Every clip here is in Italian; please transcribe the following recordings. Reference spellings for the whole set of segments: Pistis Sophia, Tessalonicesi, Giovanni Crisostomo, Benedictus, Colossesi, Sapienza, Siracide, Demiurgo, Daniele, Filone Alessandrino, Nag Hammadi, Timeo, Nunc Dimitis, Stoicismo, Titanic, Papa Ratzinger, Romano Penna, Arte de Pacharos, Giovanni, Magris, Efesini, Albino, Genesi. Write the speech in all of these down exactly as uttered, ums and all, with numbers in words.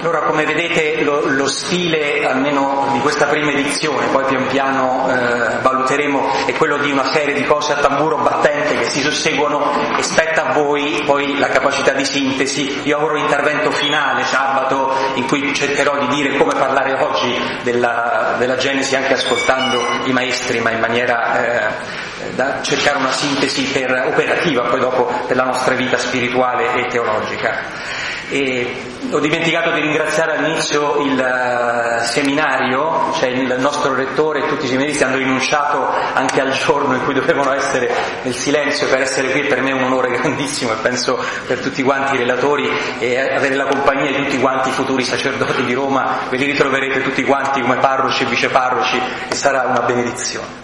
Allora, come vedete, lo, lo stile, almeno di questa prima edizione, poi pian piano eh, valuteremo, è quello di una serie di cose a tamburo battente che si susseguono e spetta a voi poi la capacità di sintesi. Io avrò un intervento finale sabato in cui cercherò di dire come parlare oggi della, della Genesi, anche ascoltando i maestri, ma in maniera eh, da cercare una sintesi per, operativa poi dopo della nostra vita spirituale e teologica. E ho dimenticato di ringraziare all'inizio il seminario, cioè il nostro rettore e tutti i seminaristi hanno rinunciato anche al giorno in cui dovevano essere nel silenzio per essere qui. Per me è un onore grandissimo e penso per tutti quanti i relatori e avere la compagnia di tutti quanti i futuri sacerdoti di Roma. Ve li ritroverete tutti quanti come parroci e viceparroci e sarà una benedizione.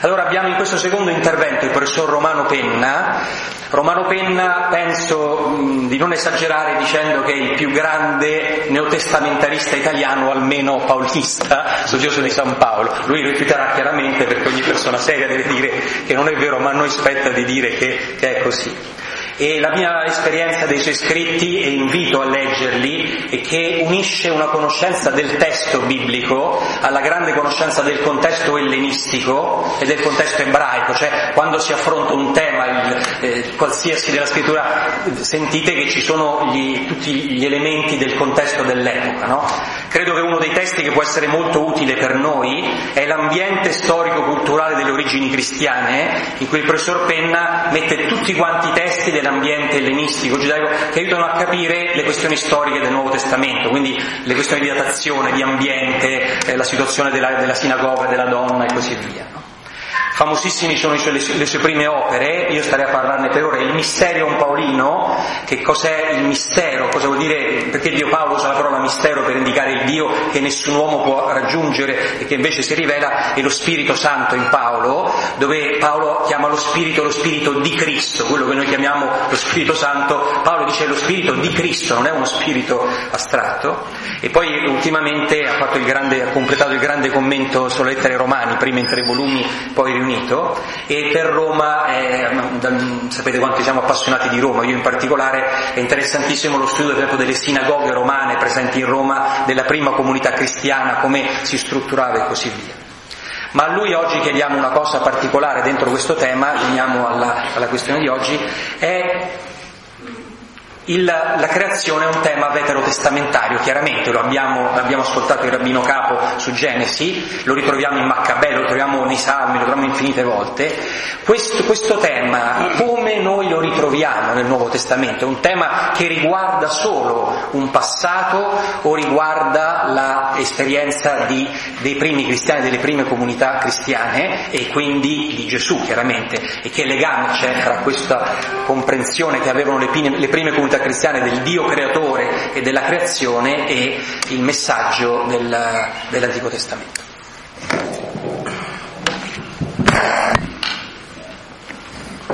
Allora abbiamo in questo secondo intervento il professor Romano Penna. Romano Penna, penso mh, di non esagerare dicendo che è il più grande neotestamentarista italiano, almeno paulista, studioso di San Paolo. Lui rifiuterà chiaramente, perché ogni persona seria deve dire che non è vero, ma a noi spetta di dire che, che è così. E la mia esperienza dei suoi scritti, e invito a leggerli, è che unisce una conoscenza del testo biblico alla grande conoscenza del contesto ellenistico e del contesto ebraico, cioè quando si affronta un tema il, eh, qualsiasi della scrittura sentite che ci sono gli, tutti gli elementi del contesto dell'epoca, no? Credo che uno dei testi che può essere molto utile per noi è l'ambiente storico-culturale delle origini cristiane, in cui il professor Penna mette tutti quanti i testi della ambiente ellenistico, giudaico, che aiutano a capire le questioni storiche del Nuovo Testamento, quindi le questioni di datazione, di ambiente, eh, la situazione della, della sinagoga, della donna e così via, no? Famosissimi sono i su- le, su- le sue prime opere, io starei a parlarne per ore. Il Mysterium Paolino, che cos'è il mistero, cosa vuol dire, perché Dio Paolo usa la parola mistero per indicare il Dio che nessun uomo può raggiungere e che invece si rivela, è lo Spirito Santo in Paolo, dove Paolo chiama lo Spirito lo Spirito di Cristo, quello che noi chiamiamo lo Spirito Santo, Paolo dice lo Spirito di Cristo, non è uno spirito astratto. E poi ultimamente ha, fatto il grande, ha completato il grande commento sulle lettere Romani, prima in tre volumi, poi riunito. E per Roma eh, sapete quanto siamo appassionati di Roma, io in particolare, è interessantissimo lo studio, per esempio, delle sinagoghe romane presenti in Roma, della prima comunità cristiana, come si strutturava e così via. Ma a lui oggi chiediamo una cosa particolare dentro questo tema, veniamo alla, alla questione di oggi, è il, la creazione è un tema veterotestamentario, chiaramente lo abbiamo, abbiamo ascoltato il rabbino capo su Genesi, lo ritroviamo in Maccabei, lo troviamo nei Salmi, lo troviamo infinite volte. Questo, questo tema, come noi lo ritroviamo nel Nuovo Testamento, è un tema che riguarda solo un passato o riguarda l'esperienza di, dei primi cristiani, delle prime comunità cristiane e quindi di Gesù, chiaramente, e che legame c'è fra questa comprensione che avevano le prime, le prime comunità cristiane del Dio creatore e della creazione e il messaggio del, dell'Antico Testamento.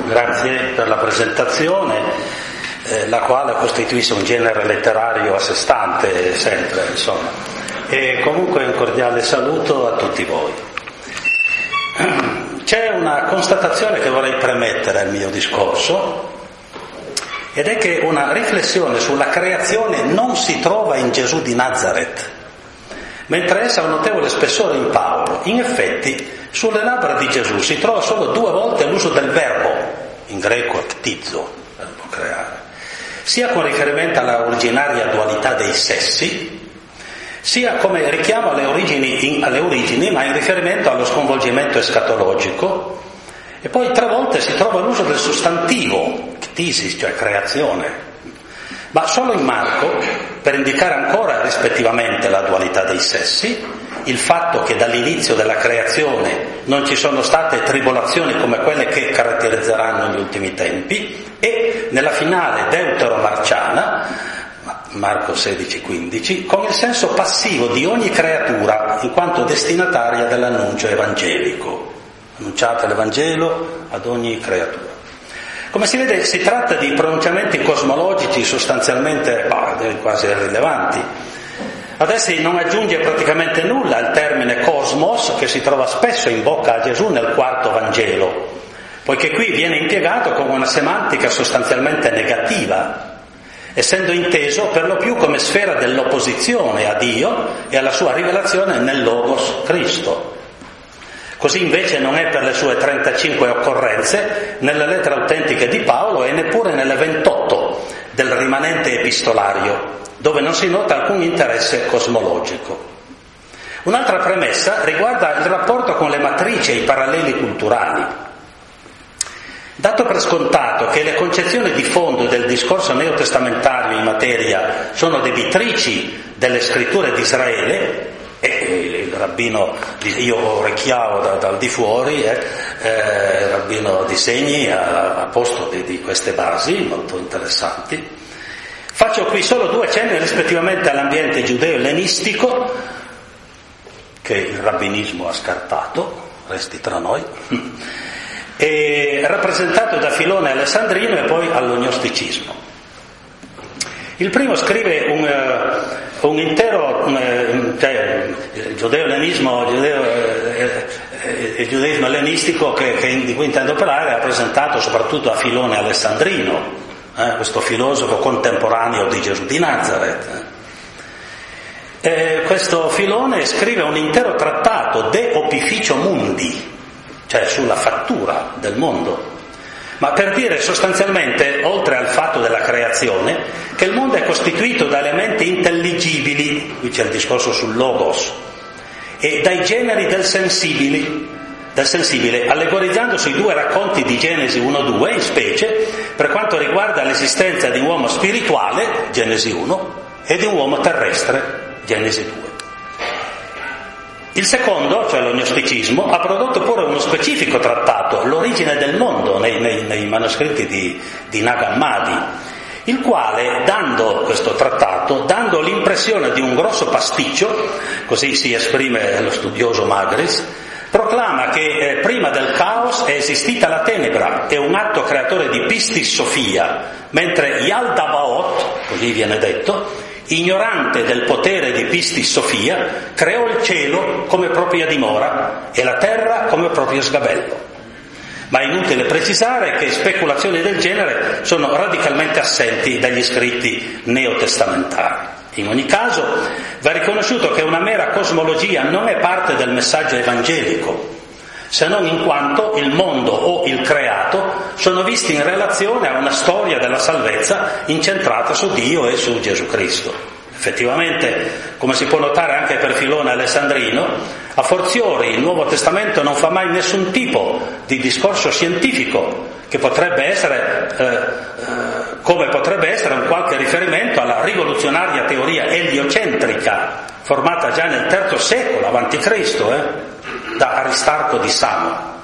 Grazie per la presentazione, eh, la quale costituisce un genere letterario a sé stante, sempre, insomma. E comunque un cordiale saluto a tutti voi. C'è una constatazione che vorrei premettere al mio discorso, ed è che una riflessione sulla creazione non si trova in Gesù di Nazareth, mentre essa ha un notevole spessore in Paolo. In effetti, sulle labbra di Gesù si trova solo due volte l'uso del verbo, in greco ktizzo, verbo creare, sia con riferimento alla originaria dualità dei sessi, sia come richiamo alle origini, in, alle origini, ma in riferimento allo sconvolgimento escatologico, e poi tre volte si trova l'uso del sostantivo, ktisis, cioè creazione, ma solo in Marco, per indicare ancora rispettivamente la dualità dei sessi, il fatto che dall'inizio della creazione non ci sono state tribolazioni come quelle che caratterizzeranno gli ultimi tempi, e nella finale deuteromarciana, Marco sedici quindici, con il senso passivo di ogni creatura in quanto destinataria dell'annuncio evangelico. Annunciate l'Evangelo ad ogni creatura. Come si vede, si tratta di pronunciamenti cosmologici sostanzialmente beh, quasi irrilevanti. Ad essi non aggiunge praticamente nulla il termine cosmos, che si trova spesso in bocca a Gesù nel quarto Vangelo, poiché qui viene impiegato come una semantica sostanzialmente negativa, essendo inteso per lo più come sfera dell'opposizione a Dio e alla sua rivelazione nel Logos Cristo. Così invece non è per le sue trentacinque occorrenze nelle lettere autentiche di Paolo e neppure nelle ventotto del rimanente epistolario, dove non si nota alcun interesse cosmologico. Un'altra premessa riguarda il rapporto con le matrici e i paralleli culturali. Dato per scontato che le concezioni di fondo del discorso neotestamentario in materia sono debitrici delle scritture di Israele, e il rabbino, io orecchiavo da, dal di fuori, eh, eh, il rabbino di Segni a, a posto di, di queste basi molto interessanti, faccio qui solo due cenni rispettivamente all'ambiente giudeo-ellenistico, che il rabbinismo ha scartato, resti tra noi, e rappresentato da Filone Alessandrino, e poi all'ognosticismo. Il primo scrive un, un intero, un, cioè il giudeo-ellenismo, il giudeo, il giudaismo ellenistico che, che di cui intendo parlare, ha presentato soprattutto a Filone Alessandrino, Eh, questo filosofo contemporaneo di Gesù di Nazareth. Eh, questo Filone scrive un intero trattato De Opificio Mundi, cioè sulla fattura del mondo, ma per dire sostanzialmente, oltre al fatto della creazione, che il mondo è costituito da elementi intelligibili, qui c'è il discorso sul Logos, e dai generi del sensibili, del sensibile, allegorizzando sui due racconti di Genesi uno due, in specie per quanto riguarda l'esistenza di un uomo spirituale, Genesi uno, e di un uomo terrestre, Genesi due. Il secondo, cioè l'ognosticismo, ha prodotto pure uno specifico trattato, l'origine del mondo, nei, nei, nei manoscritti di, di Nag Hammadi, il quale, dando questo trattato, dando l'impressione di un grosso pasticcio, così si esprime lo studioso Magris, proclama che eh, prima del caos è esistita la tenebra, è un atto creatore di Pistis Sophia, mentre Yaldabaoth, così viene detto, ignorante del potere di Pistis Sophia, creò il cielo come propria dimora e la terra come proprio sgabello. Ma è inutile precisare che speculazioni del genere sono radicalmente assenti dagli scritti neotestamentari. In ogni caso, va riconosciuto che una mera cosmologia non è parte del messaggio evangelico, se non in quanto il mondo o il creato sono visti in relazione a una storia della salvezza incentrata su Dio e su Gesù Cristo. Effettivamente, come si può notare anche per Filone Alessandrino, a forziori il Nuovo Testamento non fa mai nessun tipo di discorso scientifico che potrebbe essere eh, eh, come potrebbe essere un qualche riferimento alla rivoluzionaria teoria eliocentrica formata già nel terzo secolo avanti Cristo eh, da Aristarco di Samo.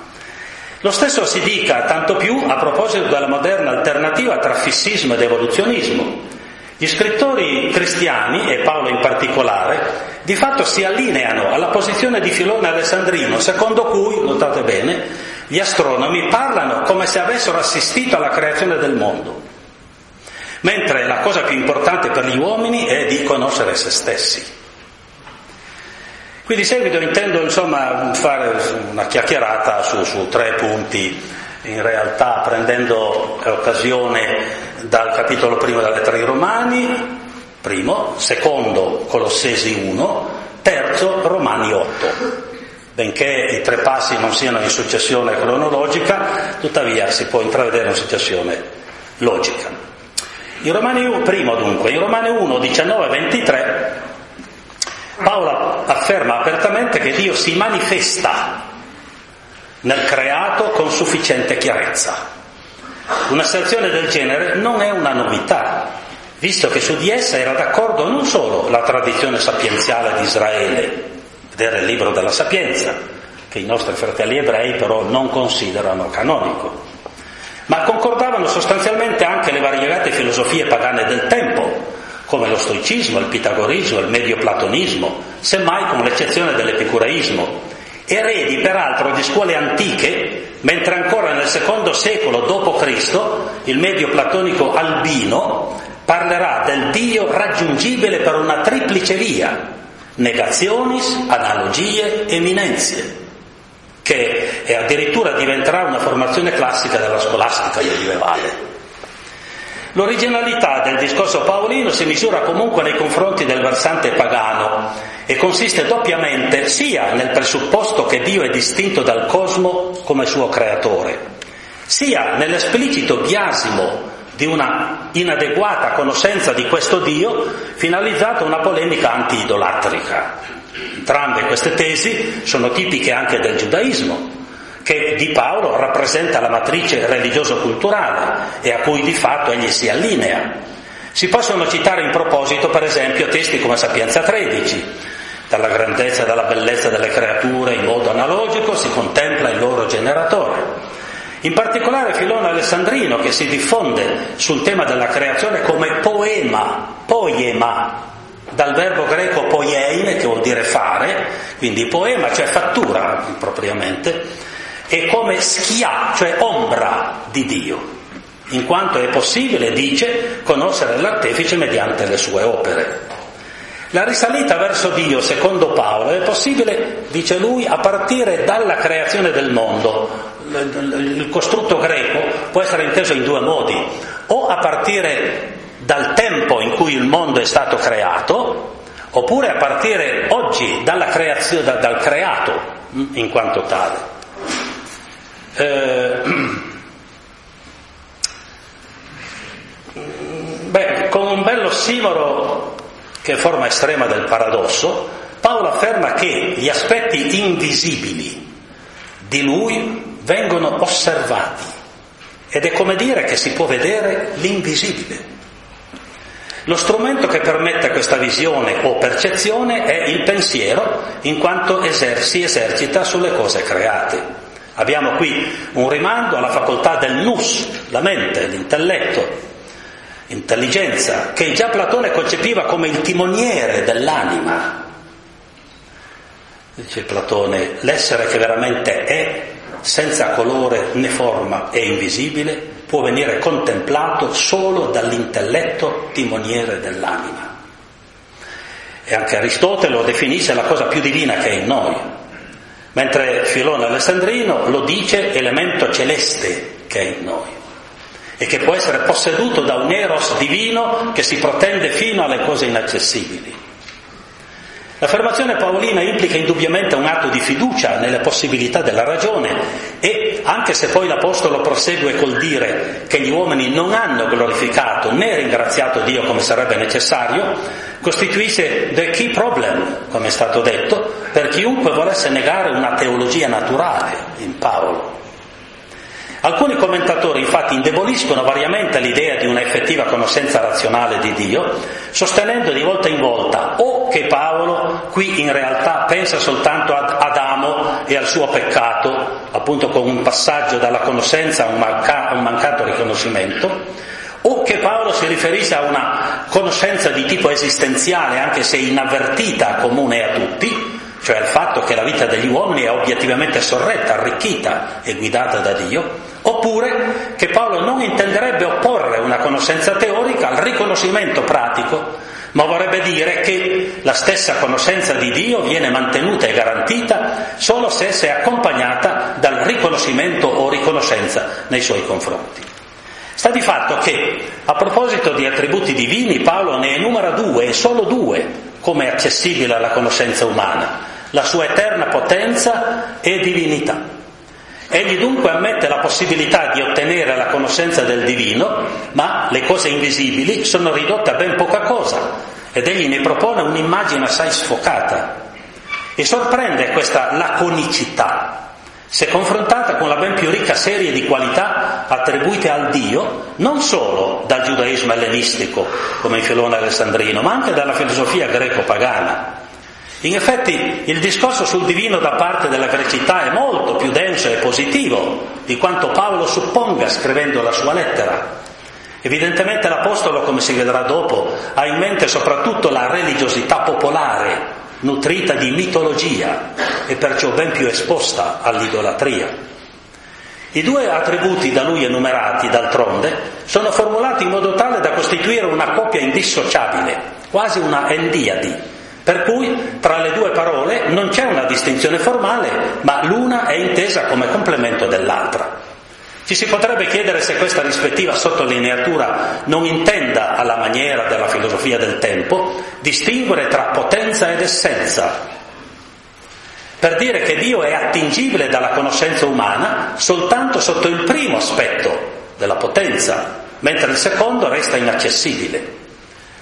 Lo stesso si dica tanto più a proposito della moderna alternativa tra fissismo ed evoluzionismo. Gli scrittori cristiani, e Paolo in particolare, di fatto si allineano alla posizione di Filone Alessandrino, secondo cui, notate bene, Gli astronomi parlano come se avessero assistito alla creazione del mondo, mentre la cosa più importante per gli uomini è di conoscere se stessi. Qui di seguito intendo insomma fare una chiacchierata su, su tre punti, in realtà prendendo occasione dal capitolo primo della lettera ai Romani, primo, secondo Colossesi uno, terzo Romani otto. Benché i tre passi non siano in successione cronologica, tuttavia si può intravedere una successione logica. In Romani uno, primo dunque, in Romani uno, diciannove e ventitré, Paolo afferma apertamente che Dio si manifesta nel creato con sufficiente chiarezza. Un'asserzione del genere non è una novità, visto che su di essa era d'accordo non solo la tradizione sapienziale di Israele, ed era il libro della Sapienza, che i nostri fratelli ebrei però non considerano canonico, ma concordavano sostanzialmente anche le variegate filosofie pagane del tempo, come lo stoicismo, il pitagorismo, il medio platonismo, semmai con l'eccezione dell'epicureismo, eredi peraltro di scuole antiche, mentre ancora nel secondo secolo dopo Cristo il medio platonico Albino parlerà del Dio raggiungibile per una triplice via, negazionis, analogie, eminenzie, che addirittura diventerà una formazione classica della scolastica medievale. L'originalità del discorso paolino si misura comunque nei confronti del versante pagano e consiste doppiamente sia nel presupposto che Dio è distinto dal cosmo come suo creatore, sia nell'esplicito biasimo di una inadeguata conoscenza di questo Dio finalizzata a una polemica anti-idolatrica. Entrambe queste tesi sono tipiche anche del giudaismo, che di Paolo rappresenta la matrice religioso-culturale e a cui di fatto egli si allinea. Si possono citare in proposito, per esempio, testi come Sapienza tredici, dalla grandezza e dalla bellezza delle creature in modo analogico si contempla il loro generatore. In particolare Filone Alessandrino, che si diffonde sul tema della creazione come poema, poema, dal verbo greco poiein, che vuol dire fare, quindi poema, cioè fattura propriamente, e come schia, cioè ombra di Dio, in quanto è possibile, dice, conoscere l'artefice mediante le sue opere. La risalita verso Dio, secondo Paolo, è possibile, dice lui, a partire dalla creazione del mondo. Il costrutto greco può essere inteso in due modi: o a partire dal tempo in cui il mondo è stato creato, oppure a partire oggi dalla creazione, dal creato in quanto tale. Eh, beh, con un bello simoro che è forma estrema del paradosso, Paolo afferma che gli aspetti invisibili di lui vengono osservati, ed è come dire che si può vedere l'invisibile. Lo strumento che permette questa visione o percezione è il pensiero, in quanto eser- si esercita sulle cose create. Abbiamo qui un rimando alla facoltà del nous, la mente, l'intelletto, intelligenza, che già Platone concepiva come il timoniere dell'anima. Dice Platone, l'essere che veramente è, senza colore né forma e invisibile, può venire contemplato solo dall'intelletto timoniere dell'anima. E anche Aristotele lo definisce la cosa più divina che è in noi, mentre Filone Alessandrino lo dice elemento celeste che è in noi e che può essere posseduto da un eros divino che si protende fino alle cose inaccessibili. L'affermazione paolina implica indubbiamente un atto di fiducia nelle possibilità della ragione, e anche se poi l'Apostolo prosegue col dire che gli uomini non hanno glorificato né ringraziato Dio come sarebbe necessario, costituisce the key problem, come è stato detto, per chiunque volesse negare una teologia naturale in Paolo. Alcuni commentatori infatti indeboliscono variamente l'idea di una effettiva conoscenza razionale di Dio, sostenendo di volta in volta o che Paolo qui in realtà pensa soltanto ad Adamo e al suo peccato, appunto con un passaggio dalla conoscenza a un, manca- a un mancato riconoscimento, o che Paolo si riferisse a una conoscenza di tipo esistenziale, anche se inavvertita, comune a tutti, cioè al fatto che la vita degli uomini è obiettivamente sorretta, arricchita e guidata da Dio, oppure che Paolo non intenderebbe opporre una conoscenza teorica al riconoscimento pratico, ma vorrebbe dire che la stessa conoscenza di Dio viene mantenuta e garantita solo se essa è accompagnata dal riconoscimento o riconoscenza nei suoi confronti. Sta di fatto che, a proposito di attributi divini, Paolo ne enumera due, e solo due, come accessibile alla conoscenza umana: la sua eterna potenza e divinità. Egli dunque ammette la possibilità di ottenere la conoscenza del divino, ma le cose invisibili sono ridotte a ben poca cosa, ed egli ne propone un'immagine assai sfocata. E sorprende questa laconicità, se confrontata con la ben più ricca serie di qualità attribuite al Dio, non solo dal giudaismo ellenistico, come in Filone Alessandrino, ma anche dalla filosofia greco-pagana. In effetti il discorso sul divino da parte della grecità è molto più denso e positivo di quanto Paolo supponga scrivendo la sua lettera. Evidentemente l'Apostolo, come si vedrà dopo, ha in mente soprattutto la religiosità popolare, nutrita di mitologia e perciò ben più esposta all'idolatria. I due attributi da lui enumerati, d'altronde, sono formulati in modo tale da costituire una coppia indissociabile, quasi una endiadi, per cui tra le due parole non c'è una distinzione formale, ma l'una è intesa come complemento dell'altra. Ci si potrebbe chiedere se questa rispettiva sottolineatura non intenda, alla maniera della filosofia del tempo, distinguere tra potenza ed essenza, per dire che Dio è attingibile dalla conoscenza umana soltanto sotto il primo aspetto della potenza, mentre il secondo resta inaccessibile.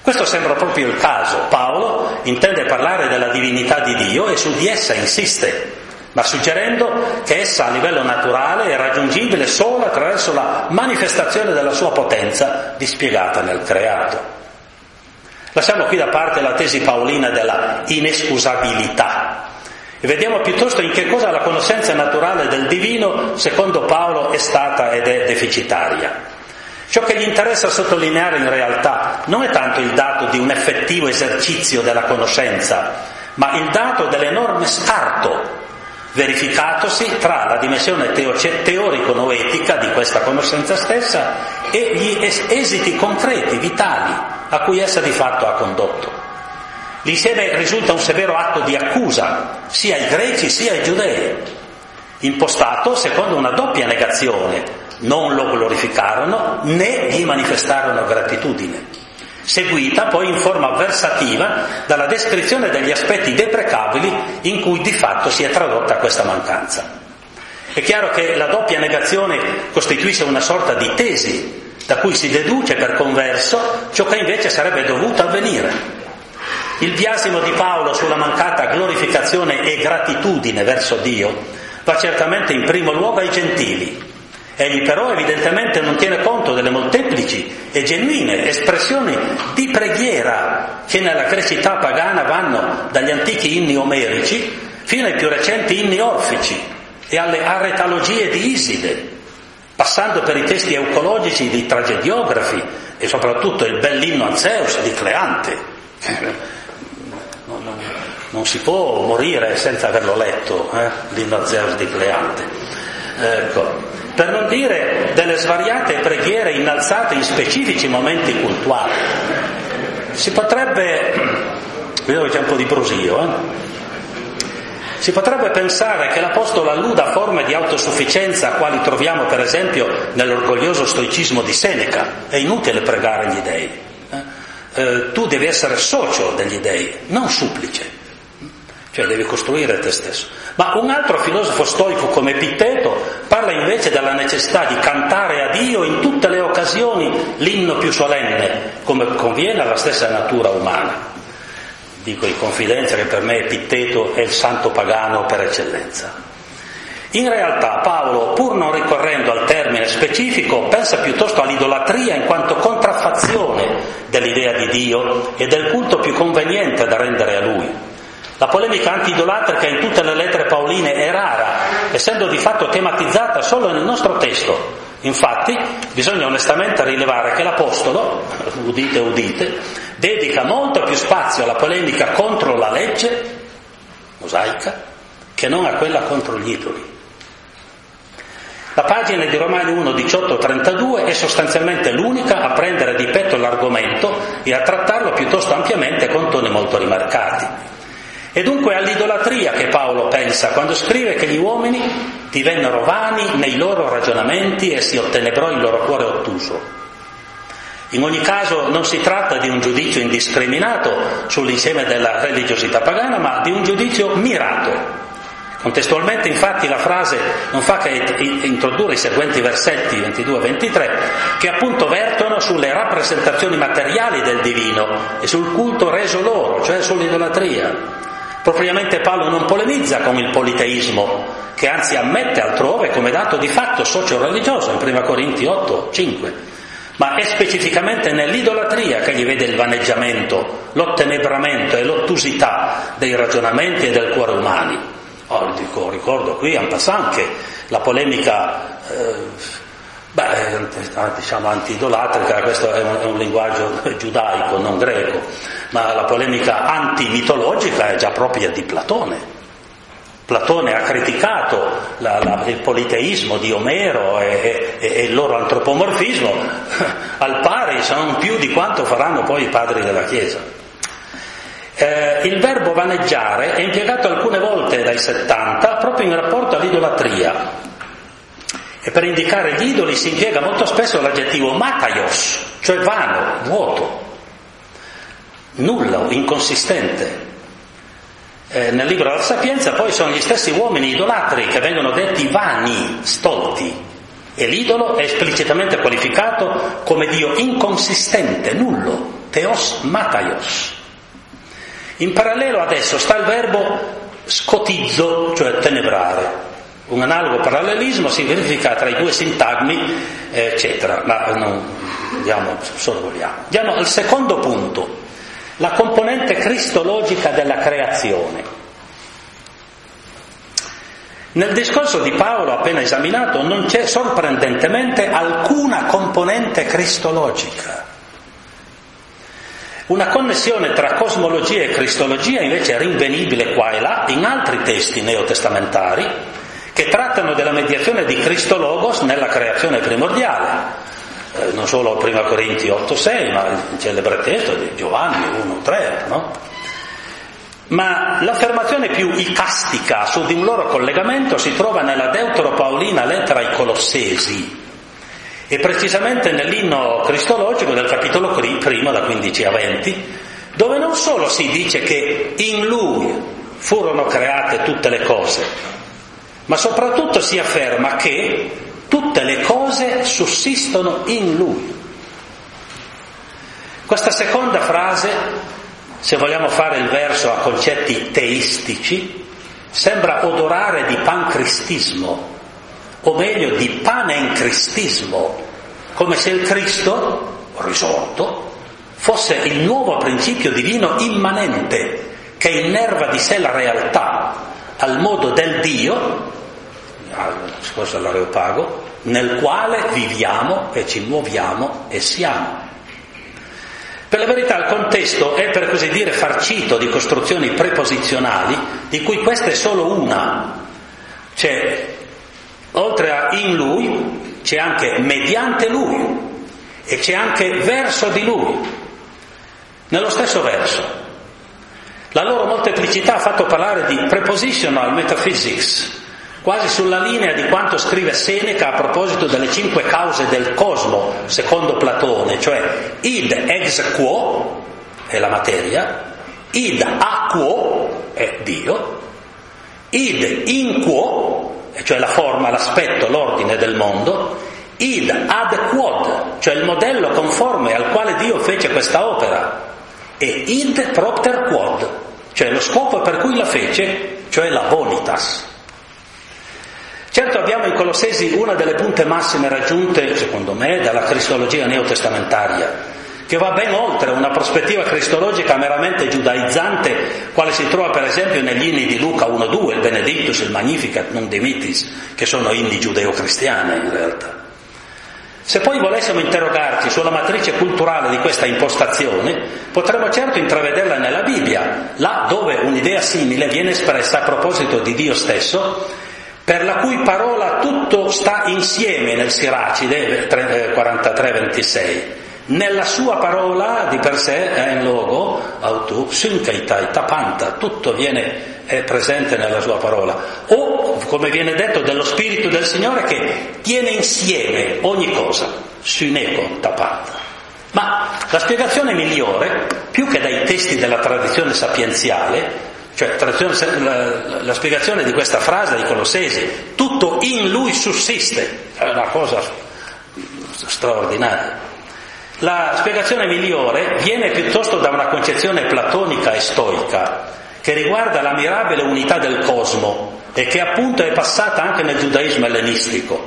Questo sembra proprio il caso. Paolo intende parlare della divinità di Dio e su di essa insiste, ma suggerendo che essa a livello naturale è raggiungibile solo attraverso la manifestazione della sua potenza dispiegata nel creato. Lasciamo qui da parte la tesi paolina della inescusabilità e vediamo piuttosto in che cosa la conoscenza naturale del divino, secondo Paolo, è stata ed è deficitaria. Ciò che gli interessa sottolineare in realtà non è tanto il dato di un effettivo esercizio della conoscenza, ma il dato dell'enorme scarto verificatosi tra la dimensione teorico-noetica di questa conoscenza stessa e gli es- esiti concreti, vitali, a cui essa di fatto ha condotto. L'insieme risulta un severo atto di accusa, sia ai greci sia ai giudei, impostato secondo una doppia negazione: non lo glorificarono né gli manifestarono gratitudine, seguita poi in forma avversativa dalla descrizione degli aspetti deprecabili in cui di fatto si è tradotta questa mancanza. È chiaro che la doppia negazione costituisce una sorta di tesi da cui si deduce per converso ciò che invece sarebbe dovuto avvenire. Il biasimo di Paolo sulla mancata glorificazione e gratitudine verso Dio va certamente in primo luogo ai gentili. Egli però evidentemente non tiene conto delle molteplici e genuine espressioni di preghiera che nella grecità pagana vanno dagli antichi inni omerici fino ai più recenti inni orfici e alle aretalogie di Iside, passando per i testi eucologici di tragediografi e soprattutto il bell'inno al Zeus di Cleante. Non, non, non si può morire senza averlo letto, eh? L'inno al Zeus di Cleante. Ecco. Per non dire delle svariate preghiere innalzate in specifici momenti cultuali. Si potrebbe, vedo che c'è un po' di brusio, eh? Si potrebbe pensare che l'Apostolo alluda a forme di autosufficienza quali troviamo per esempio nell'orgoglioso stoicismo di Seneca: è inutile pregare gli dèi, eh? Eh, tu devi essere socio degli dèi, non supplice. Cioè devi costruire te stesso. Ma un altro filosofo stoico come Epitteto parla invece della necessità di cantare a Dio in tutte le occasioni l'inno più solenne, come conviene alla stessa natura umana. Dico in confidenza che per me Epitteto è il santo pagano per eccellenza. In realtà Paolo, pur non ricorrendo al termine specifico, pensa piuttosto all'idolatria in quanto contraffazione dell'idea di Dio e del culto più conveniente da rendere a Lui. La polemica anti-idolatrica in tutte le lettere paoline è rara, essendo di fatto tematizzata solo nel nostro testo. Infatti, bisogna onestamente rilevare che l'Apostolo, udite udite, dedica molto più spazio alla polemica contro la legge mosaica che non a quella contro gli idoli. La pagina di Romani uno, diciotto, trentadue è sostanzialmente l'unica a prendere di petto l'argomento e a trattarlo piuttosto ampiamente con toni molto rimarcati. E dunque all'idolatria che Paolo pensa quando scrive che gli uomini divennero vani nei loro ragionamenti e si ottenebrò il loro cuore ottuso. In ogni caso non si tratta di un giudizio indiscriminato sull'insieme della religiosità pagana, ma di un giudizio mirato. Contestualmente infatti la frase non fa che introdurre i seguenti versetti ventidue e ventitré che appunto vertono sulle rappresentazioni materiali del divino e sul culto reso loro, cioè sull'idolatria. Propriamente Paolo non polemizza con il politeismo, che anzi ammette altrove come dato di fatto socio-religioso in primo Corinti otto, cinque, ma è specificamente nell'idolatria che gli vede il vaneggiamento, l'ottenebramento e l'ottusità dei ragionamenti e del cuore umani. Oh, ricordo qui en passant che la polemica eh, beh, diciamo antidolatrica, questo è un, è un linguaggio giudaico, non greco, ma la polemica antimitologica è già propria di Platone. Platone ha criticato la, la, il politeismo di Omero e, e, e il loro antropomorfismo al pari, se non più, di quanto faranno poi i padri della Chiesa. Eh, il verbo vaneggiare è impiegato alcune volte dai settanta proprio in rapporto all'idolatria, e per indicare gli idoli si impiega molto spesso l'aggettivo mataios, cioè vano, vuoto, nullo, inconsistente. Eh, nel libro della Sapienza poi sono gli stessi uomini idolatri che vengono detti vani, stolti, e l'idolo è esplicitamente qualificato come Dio inconsistente, nullo, theos mataios. In parallelo adesso sta il verbo scotizzo, cioè tenebrare. Un analogo parallelismo si verifica tra i due sintagmi, eccetera, ma non andiamo, sorvoliamo. Andiamo al secondo punto, la componente cristologica della creazione. Nel discorso di Paolo appena esaminato non c'è sorprendentemente alcuna componente cristologica. Una connessione tra cosmologia e cristologia invece è rinvenibile qua e là in altri testi neotestamentari che trattano della mediazione di Cristo Logos nella creazione primordiale, eh, non solo primo Corinti otto, sei, ma il celebre testo di Giovanni uno, tre, no? Ma l'affermazione più icastica su di un loro collegamento si trova nella deuteropaolina lettera ai Colossesi, e precisamente nell'inno cristologico del capitolo primo, da quindici a venti, dove non solo si dice che in Lui furono create tutte le cose, ma soprattutto si afferma che tutte le cose sussistono in Lui. Questa seconda frase, se vogliamo fare il verso a concetti teistici, sembra odorare di pancristismo, o meglio di panencristismo, come se il Cristo, risorto, fosse il nuovo principio divino immanente che innerva di sé la realtà al modo del Dio, scusa l'areopago, nel quale viviamo e ci muoviamo e siamo. Per la verità il contesto è, per così dire, farcito di costruzioni preposizionali, di cui questa è solo una. C'è, oltre a in Lui, c'è anche mediante Lui e c'è anche verso di Lui, nello stesso verso. La loro molteplicità ha fatto parlare di prepositional metaphysics, quasi sulla linea di quanto scrive Seneca a proposito delle cinque cause del cosmo, secondo Platone, cioè id ex quo è la materia, id a quo è Dio, id in quo, cioè la forma, l'aspetto, l'ordine del mondo, id ad quod, cioè il modello conforme al quale Dio fece questa opera, e id propter quod, cioè lo scopo per cui la fece, cioè la bonitas. Certo abbiamo in Colossesi una delle punte massime raggiunte, secondo me, dalla cristologia neotestamentaria, che va ben oltre una prospettiva cristologica meramente giudaizzante, quale si trova per esempio negli inni di Luca uno due, il Benedictus, il Magnificat, non Dimitis, che sono inni giudeo-cristiane in realtà. Se poi volessimo interrogarci sulla matrice culturale di questa impostazione, potremmo certo intravederla nella Bibbia, là dove un'idea simile viene espressa a proposito di Dio stesso, per la cui parola tutto sta insieme nel Siracide quarantatré ventisei. Nella sua parola di per sé è in logo, autu, synkaitai, tapanta, tutto viene è presente nella sua parola. O, come viene detto, dello Spirito del Signore che tiene insieme ogni cosa, syneco, tapanta. Ma la spiegazione migliore, più che dai testi della tradizione sapienziale, cioè la, la spiegazione di questa frase di Colossesi, tutto in lui sussiste, è una cosa straordinaria. La spiegazione migliore viene piuttosto da una concezione platonica e stoica che riguarda la mirabile unità del cosmo e che appunto è passata anche nel giudaismo ellenistico.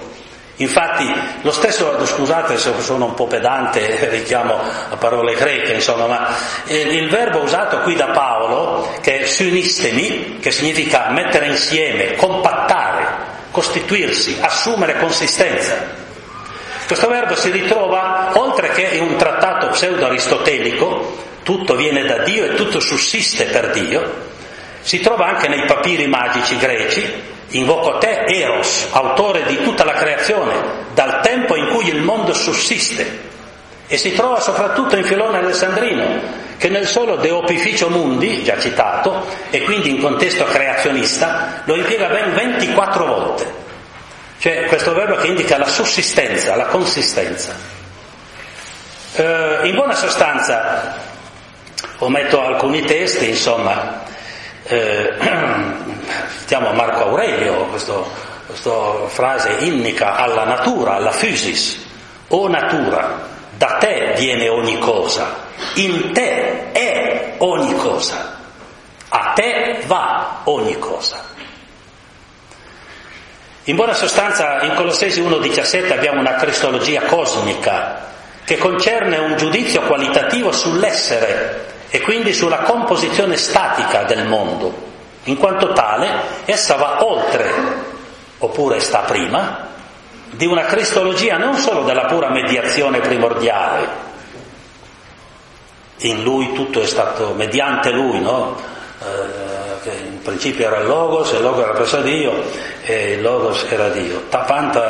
Infatti lo stesso, scusate se sono un po' pedante, richiamo a parole greche, insomma, ma il verbo usato qui da Paolo, che è synistemi, che significa mettere insieme, compattare, costituirsi, assumere consistenza. Questo verbo si ritrova, oltre che in un trattato pseudo-aristotelico, tutto viene da Dio e tutto sussiste per Dio, si trova anche nei papiri magici greci. Invoco te, Eros, autore di tutta la creazione, dal tempo in cui il mondo sussiste, e si trova soprattutto in Filone Alessandrino, che nel solo De Opificio Mundi, già citato, e quindi in contesto creazionista, lo impiega ben ventiquattro volte, cioè questo verbo che indica la sussistenza, la consistenza. Eh, in buona sostanza, ometto alcuni testi, insomma, eh, citiamo Marco Aurelio, questa frase innica alla natura, alla physis. O natura, da te viene ogni cosa, in te è ogni cosa, a te va ogni cosa. In buona sostanza, in Colossesi uno diciassette abbiamo una cristologia cosmica che concerne un giudizio qualitativo sull'essere e quindi sulla composizione statica del mondo. In quanto tale, essa va oltre, oppure sta prima, di una cristologia non solo della pura mediazione primordiale. In lui tutto è stato, mediante lui, no? Eh, che in principio era il Logos, il Logos era presso Dio, e il Logos era Dio. Tapanta.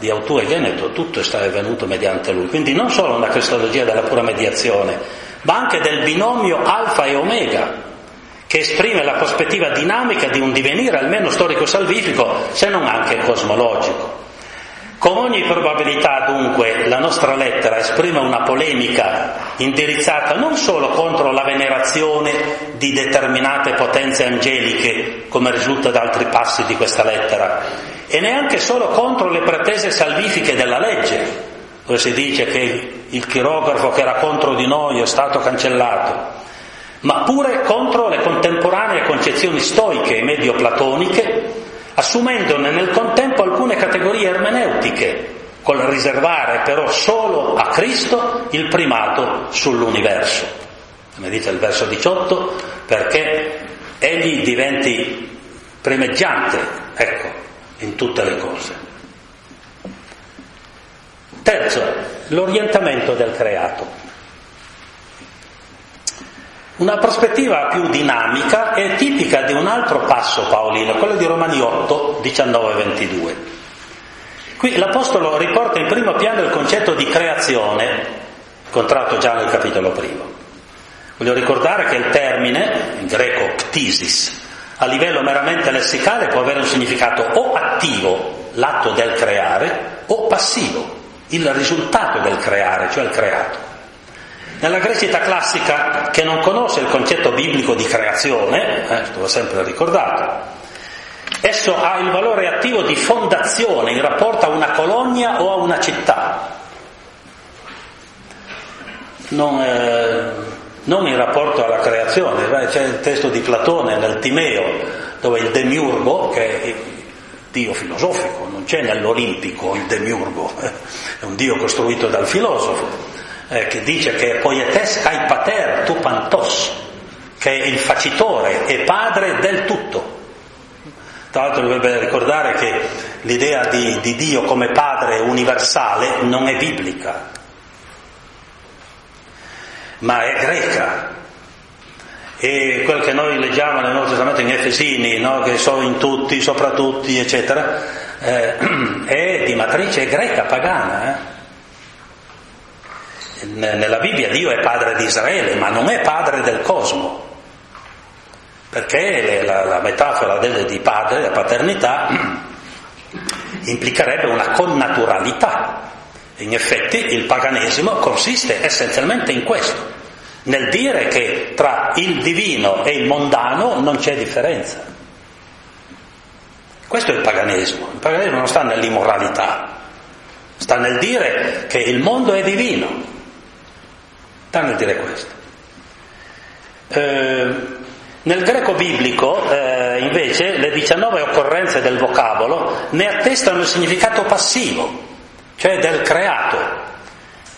Di Autù e Geneto tutto è venuto mediante lui, quindi non solo una cristologia della pura mediazione, ma anche del binomio alfa e omega, che esprime la prospettiva dinamica di un divenire almeno storico-salvifico, se non anche cosmologico. Con ogni probabilità, dunque, la nostra lettera esprime una polemica indirizzata non solo contro la venerazione di determinate potenze angeliche, come risulta da altri passi di questa lettera, e neanche solo contro le pretese salvifiche della legge, dove si dice che il chirografo che era contro di noi è stato cancellato, ma pure contro le contemporanee concezioni stoiche e medio-platoniche, assumendone nel contempo alcune categorie ermeneutiche, col riservare però solo a Cristo il primato sull'universo. Come dice il verso diciotto, perché egli diventi primeggiante, ecco, in tutte le cose. Terzo, l'orientamento del creato. Una prospettiva più dinamica è tipica di un altro passo paolino, quello di Romani otto, diciannove e ventidue. Qui l'Apostolo riporta in primo piano il concetto di creazione, contratto già nel capitolo primo. Voglio ricordare che il termine, in greco ptisis, a livello meramente lessicale può avere un significato o attivo, l'atto del creare, o passivo, il risultato del creare, cioè il creato. Nella Grecia classica, che non conosce il concetto biblico di creazione, eh, lo ho sempre ricordato, esso ha il valore attivo di fondazione in rapporto a una colonia o a una città, non, eh, non in rapporto alla creazione. C'è il testo di Platone nel Timeo, dove il Demiurgo, che è dio filosofico, non c'è nell'Olimpico il Demiurgo, eh, è un dio costruito dal filosofo, Eh, che dice che poietes kai pater tu pantos, che è il facitore e padre del tutto. Tra l'altro dovrebbe ricordare che l'idea di, di Dio come padre universale non è biblica, ma è greca. E quel che noi leggiamo nel Nuovo Testamento in Efesini, no? Che so in tutti, sopra tutti, eccetera, eh, è di matrice greca, pagana, eh? Nella Bibbia Dio è padre di Israele, ma non è padre del cosmo, perché la, la metafora del, di padre, la paternità, implicherebbe una connaturalità. In effetti il paganesimo consiste essenzialmente in questo, nel dire che tra il divino e il mondano non c'è differenza. Questo è il paganesimo. Il paganesimo non sta nell'immoralità, sta nel dire che il mondo è divino. Nel dire questo, eh, nel greco biblico eh, invece le diciannove occorrenze del vocabolo ne attestano il significato passivo, cioè del creato,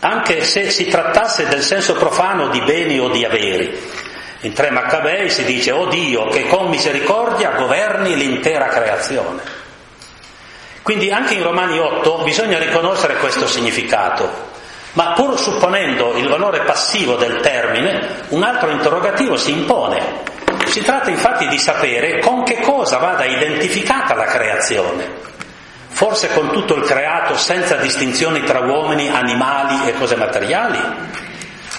anche se si trattasse del senso profano di beni o di averi. In tre Maccabei si dice: o Dio che con misericordia governi l'intera creazione. Quindi anche in Romani otto bisogna riconoscere questo significato. Ma pur supponendo il valore passivo del termine, un altro interrogativo si impone. Si tratta infatti di sapere con che cosa vada identificata la creazione. Forse con tutto il creato senza distinzioni tra uomini, animali e cose materiali?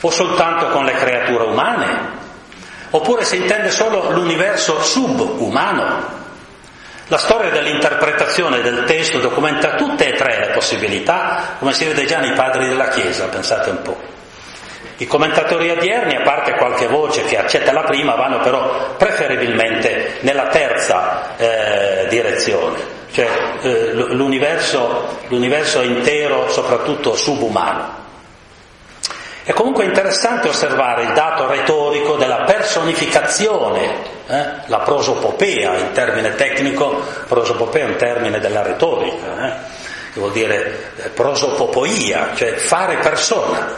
O soltanto con le creature umane? Oppure si intende solo l'universo subumano? La storia dell'interpretazione del testo documenta tutte e tre le possibilità, come si vede già nei padri della Chiesa, pensate un po'. I commentatori odierni, a parte qualche voce che accetta la prima, vanno però preferibilmente nella terza eh, direzione, cioè eh, l'universo, l'universo intero, soprattutto subumano. È comunque interessante osservare il dato retorico della personificazione, eh? la prosopopea in termine tecnico, prosopopea è un termine della retorica, eh? che vuol dire prosopopoia, cioè fare persona,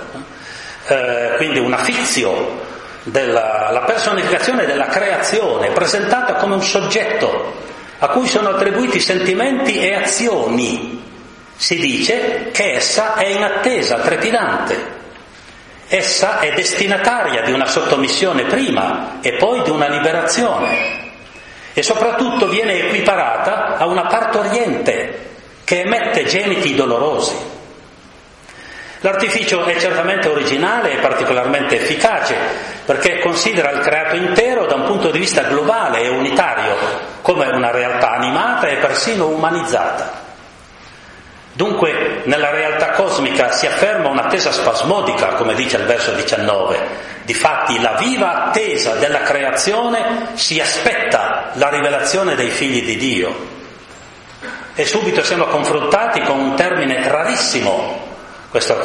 eh, quindi una fizio della la personificazione della creazione, presentata come un soggetto a cui sono attribuiti sentimenti e azioni. Si dice che essa è in attesa trepidante. Essa è destinataria di una sottomissione prima e poi di una liberazione, e soprattutto viene equiparata a una partoriente che emette geniti dolorosi. L'artificio è certamente originale e particolarmente efficace, perché considera il creato intero da un punto di vista globale e unitario, come una realtà animata e persino umanizzata. Dunque nella realtà cosmica si afferma un'attesa spasmodica, come dice il verso diciannove, difatti la viva attesa della creazione si aspetta la rivelazione dei figli di Dio. E subito siamo confrontati con un termine rarissimo, questa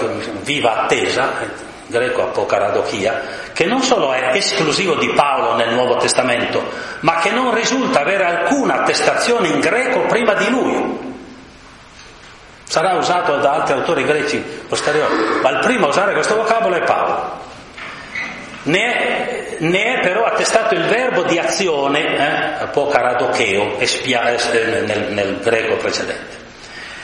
viva attesa, in greco apocaradochia, che non solo è esclusivo di Paolo nel Nuovo Testamento, ma che non risulta avere alcuna attestazione in greco prima di lui. Sarà usato da altri autori greci posteriori, ma il primo a usare questo vocabolo è Paolo. Ne è, ne è però attestato il verbo di azione, eh, apocaradocheo, nel, nel greco precedente.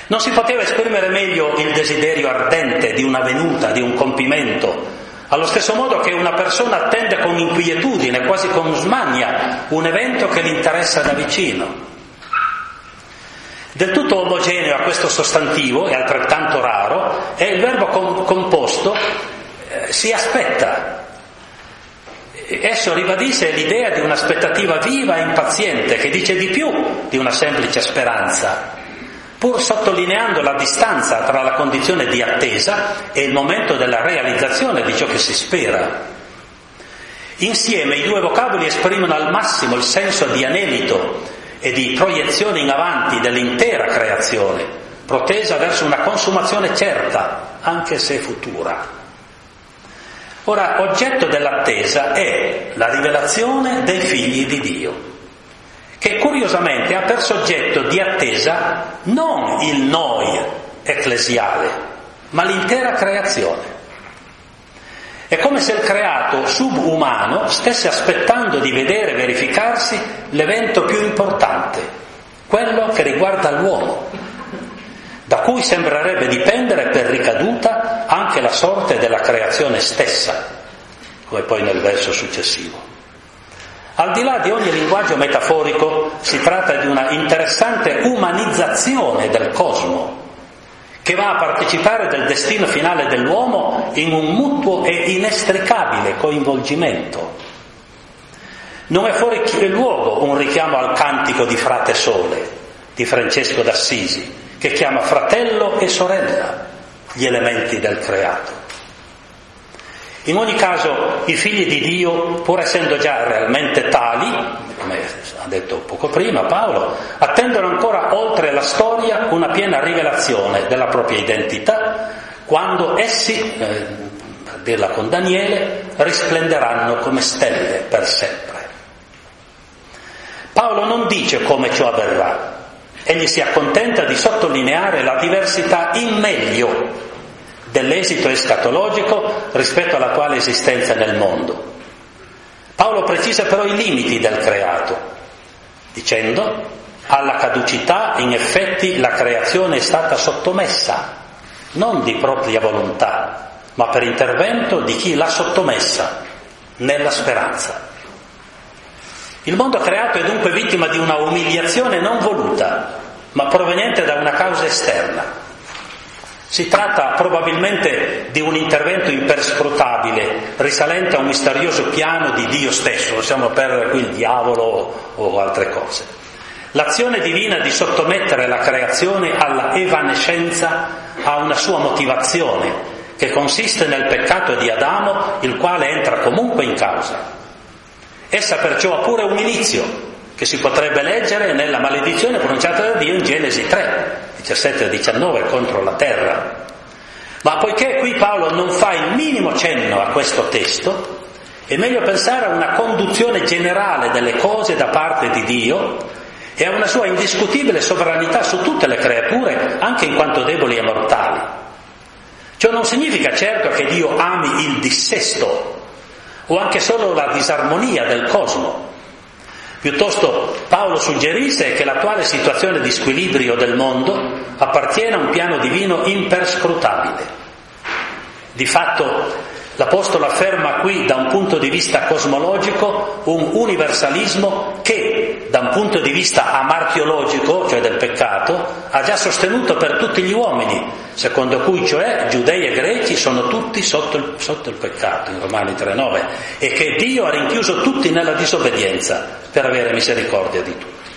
Non si poteva esprimere meglio il desiderio ardente di una venuta, di un compimento, Allo stesso modo che una persona attende con inquietudine, quasi con smania, un evento che gli interessa da vicino. Del tutto omogeneo a questo sostantivo, e altrettanto raro, è il verbo com- composto eh, si aspetta. Esso ribadisce l'idea di un'aspettativa viva e impaziente, che dice di più di una semplice speranza, pur sottolineando la distanza tra la condizione di attesa e il momento della realizzazione di ciò che si spera. Insieme i due vocaboli esprimono al massimo il senso di anelito e di proiezione in avanti dell'intera creazione, protesa verso una consumazione certa, anche se futura. Ora, oggetto dell'attesa è la rivelazione dei figli di Dio, che curiosamente ha per soggetto di attesa non il noi ecclesiale, ma l'intera creazione. È come se il creato subumano stesse aspettando di vedere verificarsi l'evento più importante, quello che riguarda l'uomo, da cui sembrerebbe dipendere per ricaduta anche la sorte della creazione stessa, come poi nel verso successivo. Al di là di ogni linguaggio metaforico, si tratta di una interessante umanizzazione del cosmo, che va a partecipare del destino finale dell'uomo in un mutuo e inestricabile coinvolgimento. Non è fuori luogo un richiamo al cantico di Frate Sole di Francesco d'Assisi, che chiama fratello e sorella gli elementi del creato. In ogni caso, i figli di Dio, pur essendo già realmente tali, come ha detto poco prima Paolo, attendono ancora oltre la storia una piena rivelazione della propria identità, quando essi, eh, per dirla con Daniele, risplenderanno come stelle per sempre. Paolo non dice come ciò avverrà, egli si accontenta di sottolineare la diversità in meglio dell'esito escatologico rispetto all'attuale esistenza nel mondo. Paolo precisa però i limiti del creato, dicendo: alla caducità in effetti la creazione è stata sottomessa, non di propria volontà, ma per intervento di chi l'ha sottomessa, nella speranza. Il mondo creato è dunque vittima di una umiliazione non voluta, ma proveniente da una causa esterna. Si tratta probabilmente di un intervento imperscrutabile, risalente a un misterioso piano di Dio stesso, possiamo perdere qui il diavolo o altre cose. L'azione divina di sottomettere la creazione alla evanescenza ha una sua motivazione, che consiste nel peccato di Adamo, il quale entra comunque in causa. Essa perciò ha pure un inizio, che si potrebbe leggere nella maledizione pronunciata da Dio in Genesi tre. diciassette e diciannove contro la terra. Ma poiché qui Paolo non fa il minimo cenno a questo testo, è meglio pensare a una conduzione generale delle cose da parte di Dio e a una sua indiscutibile sovranità su tutte le creature, anche in quanto deboli e mortali. Ciò non significa certo che Dio ami il dissesto o anche solo la disarmonia del cosmo. Piuttosto Paolo suggerisse che l'attuale situazione di squilibrio del mondo appartiene a un piano divino imperscrutabile. Di fatto l'Apostolo afferma qui da un punto di vista cosmologico un universalismo che da un punto di vista amartiologico, cioè del peccato, ha già sostenuto per tutti gli uomini, secondo cui cioè giudei e greci sono tutti sotto il, sotto il peccato, in Romani tre nove, e che Dio ha rinchiuso tutti nella disobbedienza per avere misericordia di tutti.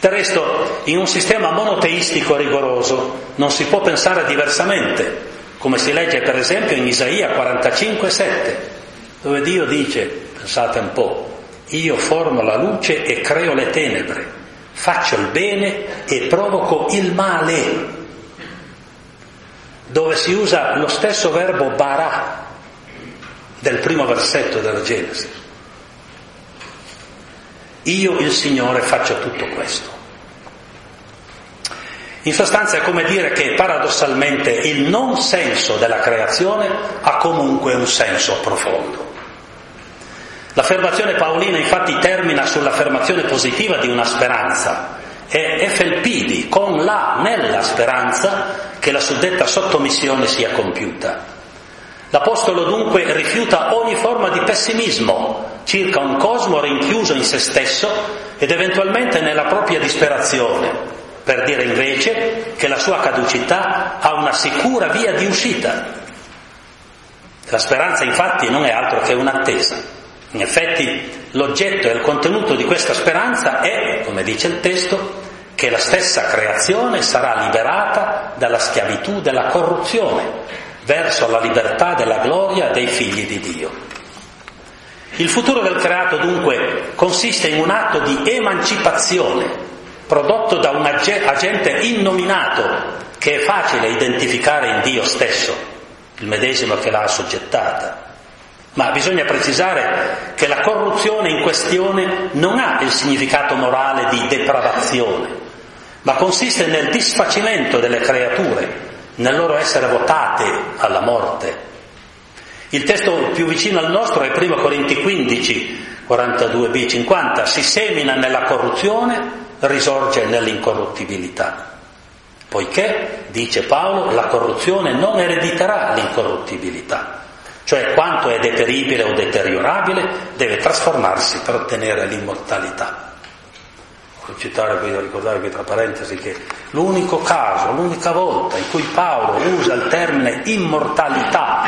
Del resto, in un sistema monoteistico rigoroso non si può pensare diversamente, come si legge per esempio in Isaia quarantacinque sette, dove Dio dice, pensate un po', io formo la luce e creo le tenebre, faccio il bene e provoco il male, dove si usa lo stesso verbo bara del primo versetto della Genesi. Io il Signore faccio tutto questo. In sostanza è come dire che paradossalmente il non senso della creazione ha comunque un senso profondo. L'affermazione paolina infatti termina sull'affermazione positiva di una speranza, è F L P D, con la nella speranza che la suddetta sottomissione sia compiuta. L'Apostolo dunque rifiuta ogni forma di pessimismo circa un cosmo rinchiuso in se stesso ed eventualmente nella propria disperazione, per dire invece che la sua caducità ha una sicura via di uscita. La speranza infatti non è altro che un'attesa. In effetti l'oggetto e il contenuto di questa speranza è, come dice il testo, che la stessa creazione sarà liberata dalla schiavitù della corruzione verso la libertà della gloria dei figli di Dio. Il futuro del creato dunque consiste in un atto di emancipazione prodotto da un agente innominato che è facile identificare in Dio stesso, il medesimo che l'ha assoggettata. Ma bisogna precisare che la corruzione in questione non ha il significato morale di depravazione, ma consiste nel disfacimento delle creature, nel loro essere votate alla morte. Il testo più vicino al nostro è primo Corinti quindici, quarantadue b cinquanta, si semina nella corruzione, risorge nell'incorruttibilità. Poiché, dice Paolo, la corruzione non erediterà l'incorruttibilità, cioè quanto è deperibile o deteriorabile deve trasformarsi per ottenere l'immortalità. Citare, voglio ricordare qui tra parentesi che l'unico caso, l'unica volta in cui Paolo usa il termine immortalità,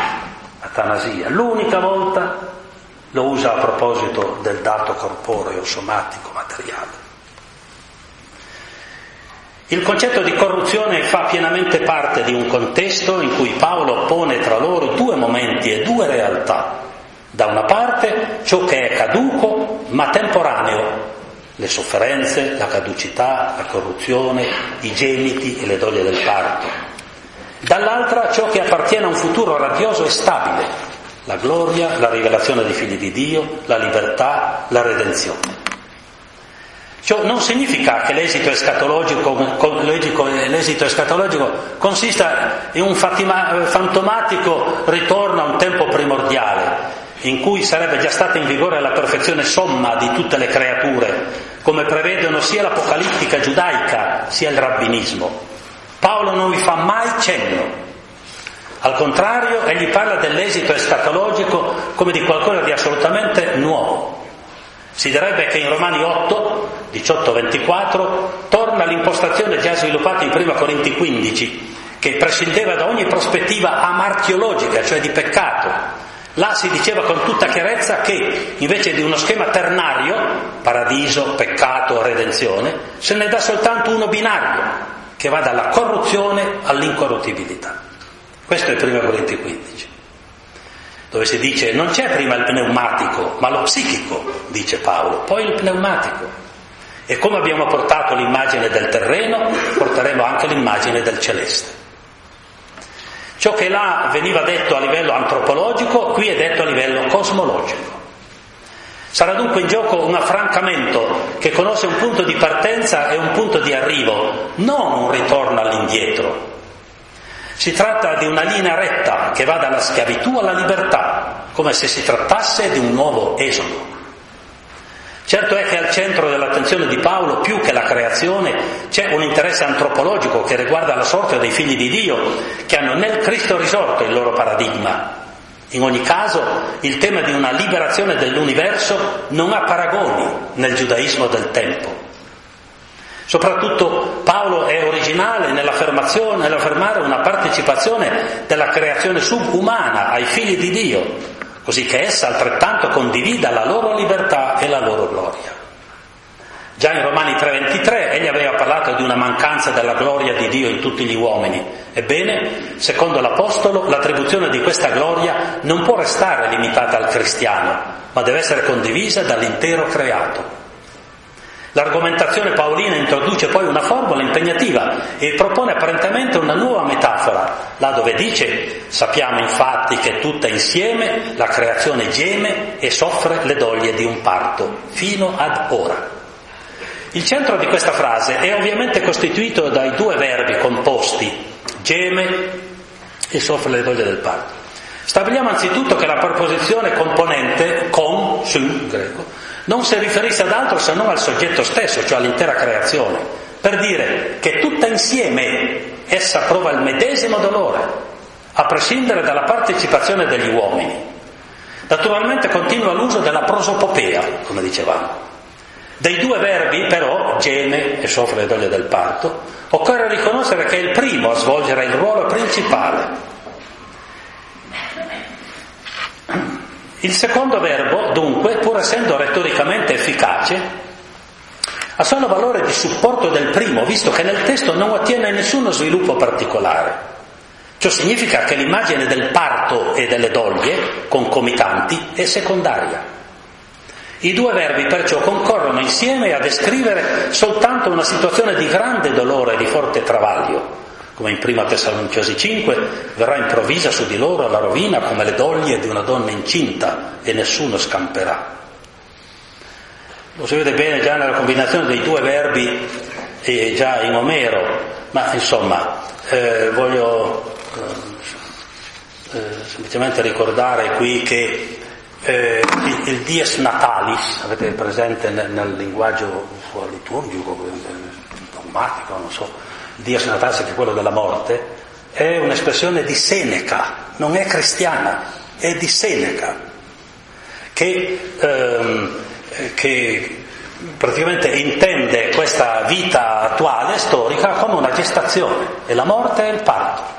atanasia, l'unica volta lo usa a proposito del dato corporeo, somatico, materiale. Il concetto di corruzione fa pienamente parte di un contesto in cui Paolo pone tra loro due momenti e due realtà. Da una parte ciò che è caduco ma temporaneo, le sofferenze, la caducità, la corruzione, i gemiti e le doglie del parto. Dall'altra ciò che appartiene a un futuro radioso e stabile, la gloria, la rivelazione dei figli di Dio, la libertà, la redenzione. Ciò non significa che l'esito escatologico, l'esito escatologico consista in un fantomatico ritorno a un tempo primordiale, in cui sarebbe già stata in vigore la perfezione somma di tutte le creature, come prevedono sia l'apocalittica giudaica sia il rabbinismo. Paolo non vi fa mai cenno. Al contrario, egli parla dell'esito escatologico come di qualcosa di assolutamente nuovo. Si direbbe che in Romani otto, diciotto ventiquattro, torna l'impostazione già sviluppata in primo Corinti quindici, che prescindeva da ogni prospettiva amartiologica, cioè di peccato. Là si diceva con tutta chiarezza che, invece di uno schema ternario, paradiso, peccato, redenzione, se ne dà soltanto uno binario, che va dalla corruzione all'incorruttibilità. Questo è il primo Corinti quindici, dove si dice non c'è prima il pneumatico, ma lo psichico, dice Paolo, poi il pneumatico. E come abbiamo portato l'immagine del terreno, porteremo anche l'immagine del celeste. Ciò che là veniva detto a livello antropologico, qui è detto a livello cosmologico. Sarà dunque in gioco un affrancamento che conosce un punto di partenza e un punto di arrivo, non un ritorno all'indietro. Si tratta di una linea retta che va dalla schiavitù alla libertà, come se si trattasse di un nuovo esodo. Certo è che al centro dell'attenzione di Paolo, più che la creazione, c'è un interesse antropologico che riguarda la sorte dei figli di Dio, che hanno nel Cristo risorto il loro paradigma. In ogni caso, il tema di una liberazione dell'universo non ha paragoni nel giudaismo del tempo. Soprattutto Paolo è originale nell'affermazione, nell'affermare una partecipazione della creazione subumana ai figli di Dio, così che essa altrettanto condivida la loro libertà e la loro gloria. Già in Romani tre ventitré egli aveva parlato di una mancanza della gloria di Dio in tutti gli uomini. Ebbene, secondo l'Apostolo, l'attribuzione di questa gloria non può restare limitata al cristiano, ma deve essere condivisa dall'intero creato. L'argomentazione paolina introduce poi una formula impegnativa e propone apparentemente una nuova metafora, là dove dice: sappiamo infatti che tutta insieme la creazione geme e soffre le doglie di un parto, fino ad ora. Il centro di questa frase è ovviamente costituito dai due verbi composti, geme e soffre le doglie del parto. Stabiliamo anzitutto che la preposizione componente, con, su, in greco, non si riferisse ad altro se non al soggetto stesso, cioè all'intera creazione, per dire che tutta insieme essa prova il medesimo dolore, a prescindere dalla partecipazione degli uomini. Naturalmente continua l'uso della prosopopea, come dicevamo. Dei due verbi, però, geme e soffre le doglie del parto, occorre riconoscere che è il primo a svolgere il ruolo principale. Il secondo verbo, dunque, pur essendo retoricamente efficace, ha solo valore di supporto del primo, visto che nel testo non attiene nessuno sviluppo particolare. Ciò significa che l'immagine del parto e delle doglie, concomitanti, è secondaria. I due verbi perciò concorrono insieme a descrivere soltanto una situazione di grande dolore e di forte travaglio, come in prima Tessalonicesi cinque, verrà improvvisa su di loro la rovina come le doglie di una donna incinta e nessuno scamperà. Lo si vede bene già nella combinazione dei due verbi eh, già in Omero, ma insomma eh, voglio eh, semplicemente ricordare qui che Eh, il, il dies natalis, avete presente nel, nel linguaggio liturgico, dogmatico, non so, dies natalis, che è quello della morte, è un'espressione di Seneca, non è cristiana, è di Seneca, che, ehm, che praticamente intende questa vita attuale, storica, come una gestazione, e la morte è il parto.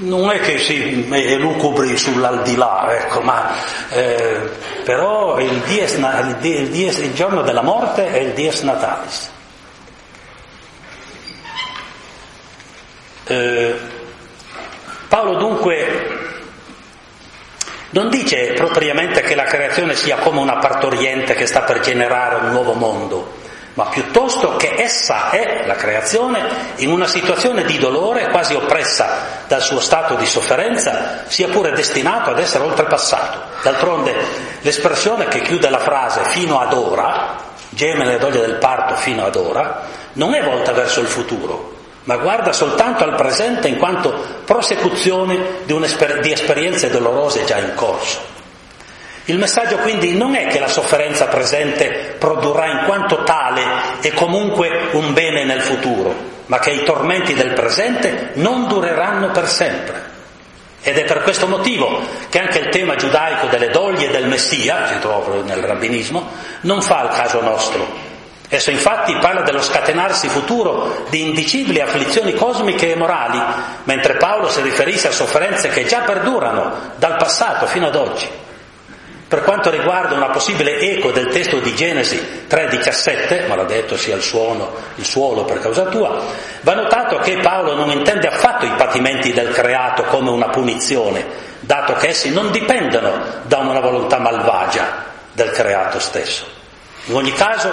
Non è che si elucubri sull'aldilà, ecco, ma eh, però il, dies, il, dies, il giorno della morte è il dies natalis. Eh, Paolo dunque non dice propriamente che la creazione sia come una partoriente che sta per generare un nuovo mondo, ma piuttosto che essa è, la creazione, in una situazione di dolore, quasi oppressa dal suo stato di sofferenza, sia pure destinato ad essere oltrepassato. D'altronde l'espressione che chiude la frase fino ad ora, geme le doglie del parto fino ad ora, non è volta verso il futuro, ma guarda soltanto al presente in quanto prosecuzione di, di esperienze dolorose già in corso. Il messaggio quindi non è che la sofferenza presente produrrà in quanto tale e comunque un bene nel futuro, ma che i tormenti del presente non dureranno per sempre. Ed è per questo motivo che anche il tema giudaico delle doglie del Messia, si trova nel rabbinismo, non fa il caso nostro. Esso infatti parla dello scatenarsi futuro di indicibili afflizioni cosmiche e morali, mentre Paolo si riferisce a sofferenze che già perdurano dal passato fino ad oggi. Per quanto riguarda una possibile eco del testo di Genesi tre diciassette, maledetto sia il suono, il suolo per causa tua, va notato che Paolo non intende affatto i patimenti del creato come una punizione, dato che essi non dipendono da una volontà malvagia del creato stesso. In ogni caso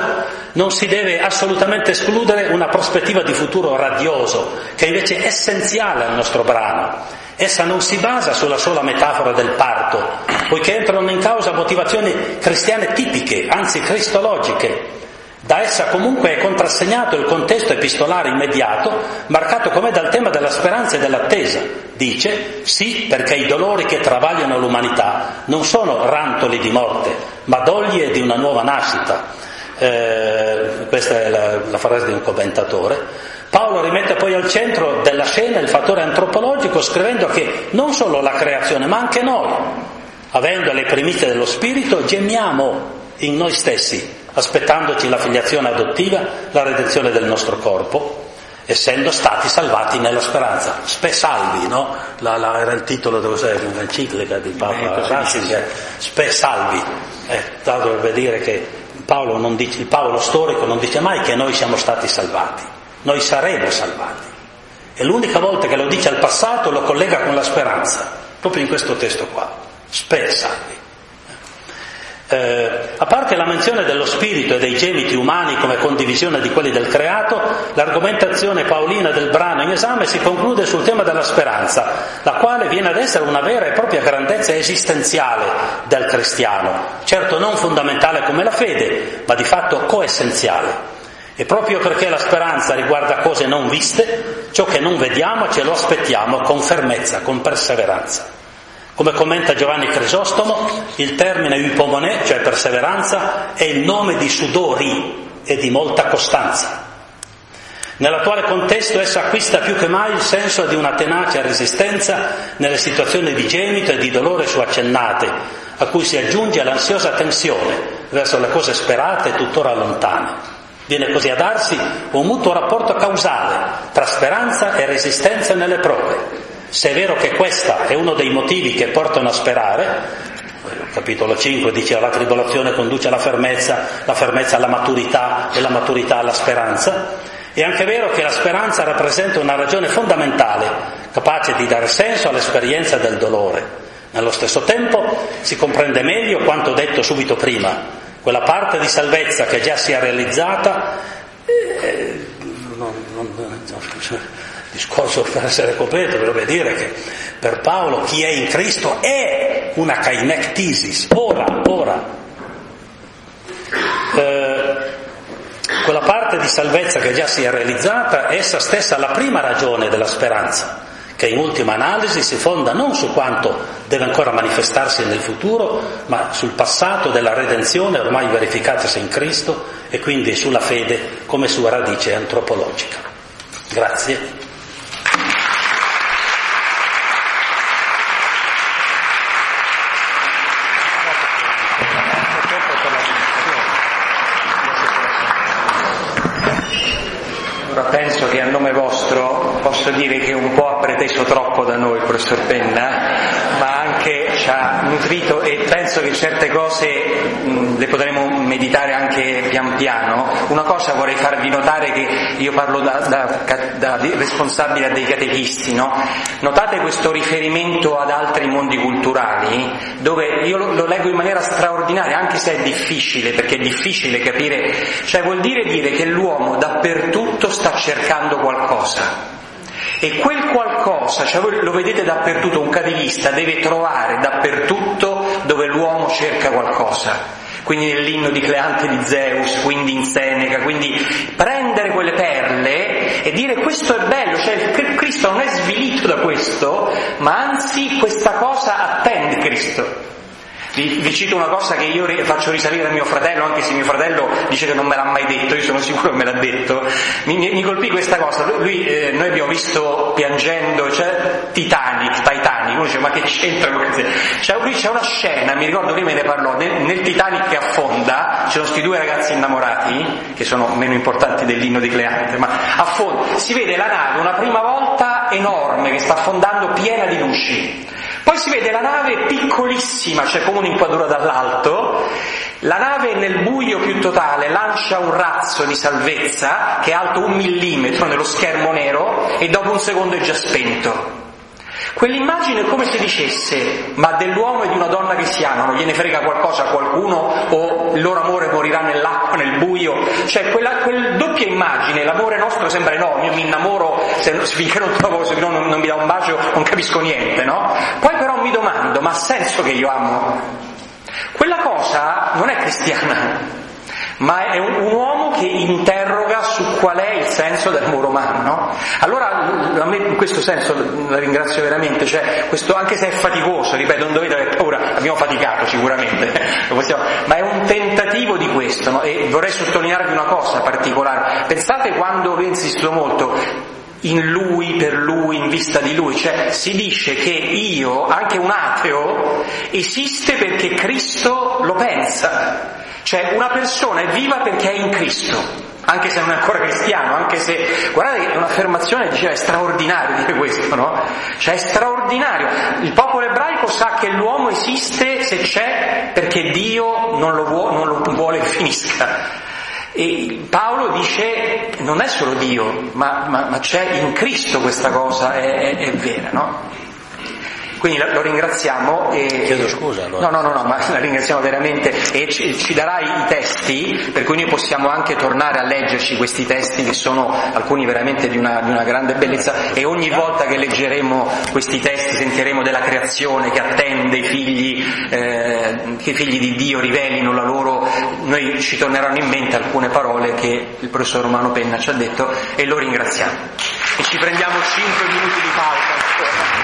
non si deve assolutamente escludere una prospettiva di futuro radioso, che invece è essenziale al nostro brano. Essa non si basa sulla sola metafora del parto, poiché entrano in causa motivazioni cristiane tipiche, anzi cristologiche. Da essa comunque è contrassegnato il contesto epistolare immediato, marcato come dal tema della speranza e dell'attesa. Dice, sì, perché i dolori che travagliano l'umanità non sono rantoli di morte, ma doglie di una nuova nascita. Eh, questa è la, la frase di un commentatore. Paolo rimette poi al centro della scena il fattore antropologico, scrivendo che non solo la creazione, ma anche noi, avendo le primizie dello spirito, gemiamo in noi stessi, aspettandoci la filiazione adottiva, la redenzione del nostro corpo, essendo stati salvati nella speranza. Spe salvi, no? La, la, era il titolo dell'enciclica di Papa Ratzinger, Spe salvi. Eh, dovrebbe dire che Paolo non dice, il Paolo storico non dice mai che noi siamo stati salvati. Noi saremo salvati. E l'unica volta che lo dice al passato lo collega con la speranza, proprio in questo testo qua. Spe salvi. Eh, a parte la menzione dello spirito e dei gemiti umani come condivisione di quelli del creato, l'argomentazione paolina del brano in esame si conclude sul tema della speranza, la quale viene ad essere una vera e propria grandezza esistenziale del cristiano, certo non fondamentale come la fede, ma di fatto coessenziale. E proprio perché la speranza riguarda cose non viste, ciò che non vediamo ce lo aspettiamo con fermezza, con perseveranza. Come commenta Giovanni Crisostomo, il termine uipomone, cioè perseveranza, è il nome di sudori e di molta costanza. Nell'attuale contesto essa acquista più che mai il senso di una tenacia resistenza nelle situazioni di gemito e di dolore suaccennate, a cui si aggiunge l'ansiosa tensione verso le cose sperate e tuttora lontane. Viene così a darsi un mutuo rapporto causale tra speranza e resistenza nelle prove. Se è vero che questa è uno dei motivi che portano a sperare, capitolo cinque dice la tribolazione conduce alla fermezza, la fermezza alla maturità e la maturità alla speranza, è anche vero che la speranza rappresenta una ragione fondamentale, capace di dare senso all'esperienza del dolore. Nello stesso tempo si comprende meglio quanto detto subito prima, quella parte di salvezza che già si è realizzata, eh, non, non, discorso per essere completo, vorrebbe dire che per Paolo chi è in Cristo è una kainektisis, ora, ora. Eh, quella parte di salvezza che già si è realizzata, essa stessa è la prima ragione della speranza, che in ultima analisi si fonda non su quanto deve ancora manifestarsi nel futuro, ma sul passato della redenzione ormai verificatasi in Cristo e quindi sulla fede come sua radice antropologica. Grazie. Penso che a nome vostro posso dire che un po' ha preteso troppo da noi il professor Penna, ma anche ci ha nutrito e penso che certe cose mh, le potremo meditare anche pian piano. Una cosa vorrei farvi notare, che io parlo da, da, da responsabile dei catechisti, no? Notate questo riferimento ad altri mondi culturali, dove io lo, lo leggo in maniera straordinaria, anche se è difficile, perché è difficile capire, cioè vuol dire dire che l'uomo dappertutto sta cercando qualcosa. E quel qualcosa, cioè voi lo vedete dappertutto, un catechista deve trovare dappertutto dove l'uomo cerca qualcosa. Quindi nell'inno di Cleante di Zeus, quindi in Seneca, quindi prendere quelle perle e dire questo è bello, cioè Cristo non è svilito da questo, ma anzi questa cosa attende Cristo. Vi, vi cito una cosa che io faccio risalire a mio fratello, anche se mio fratello dice che non me l'ha mai detto, io sono sicuro che me l'ha detto. Mi, mi colpì questa cosa, lui, eh, noi abbiamo visto piangendo, cioè Titanic, Titanic, uno dice ma che c'entra? Cioè, lui c'è una scena, mi ricordo prima ne parlò, nel, nel Titanic che affonda, ci sono questi due ragazzi innamorati, che sono meno importanti dell'inno di Cleante, ma affonda, si vede la nave una prima volta enorme che sta affondando piena di luci. Poi si vede la nave piccolissima, cioè come un'inquadratura dall'alto, la nave nel buio più totale lancia un razzo di salvezza che è alto un millimetro nello schermo nero e dopo un secondo è già spento. Quell'immagine è come se dicesse, ma dell'uomo e di una donna che si amano, gliene frega qualcosa a qualcuno o il loro amore morirà nell'acqua, nel buio, cioè quella quel doppia immagine, l'amore nostro sembra enorme, io mi innamoro, se, finché non trovo, se no non, non mi dà un bacio non capisco niente, no? Poi però mi domando, ma ha senso che io amo? Quella cosa non è cristiana, ma è un, un uomo che interroga su qual è il senso dell'amore umano, no? Allora a me in questo senso la ringrazio veramente, cioè questo, anche se è faticoso, ripeto, non dovete avere paura, abbiamo faticato sicuramente, lo possiamo, ma è un tentativo di questo, no? E vorrei sottolinearvi una cosa particolare, pensate quando insisto molto in lui, per lui, in vista di lui, cioè si dice che io, anche un ateo, esiste perché Cristo lo pensa. Cioè una persona è viva perché è in Cristo, anche se non è ancora cristiano, anche se... Guardate che è un'affermazione, diceva, è straordinario dire questo, no? Cioè è straordinario. Il popolo ebraico sa che l'uomo esiste se c'è perché Dio non lo, vuo, non lo vuole che finisca. E Paolo dice non è solo Dio, ma, ma, ma c'è in Cristo questa cosa, è, è, è vera, no? Quindi lo ringraziamo e... Chiedo scusa allora. No, no, no, no, ma la ringraziamo veramente e ci, ci darà i testi, per cui noi possiamo anche tornare a leggerci questi testi che sono alcuni veramente di una, di una grande bellezza e ogni volta che leggeremo questi testi sentiremo della creazione che attende i figli, eh, che i figli di Dio rivelino la loro... Noi ci torneranno in mente alcune parole che il professor Romano Penna ci ha detto e lo ringraziamo. E ci prendiamo cinque minuti di pausa.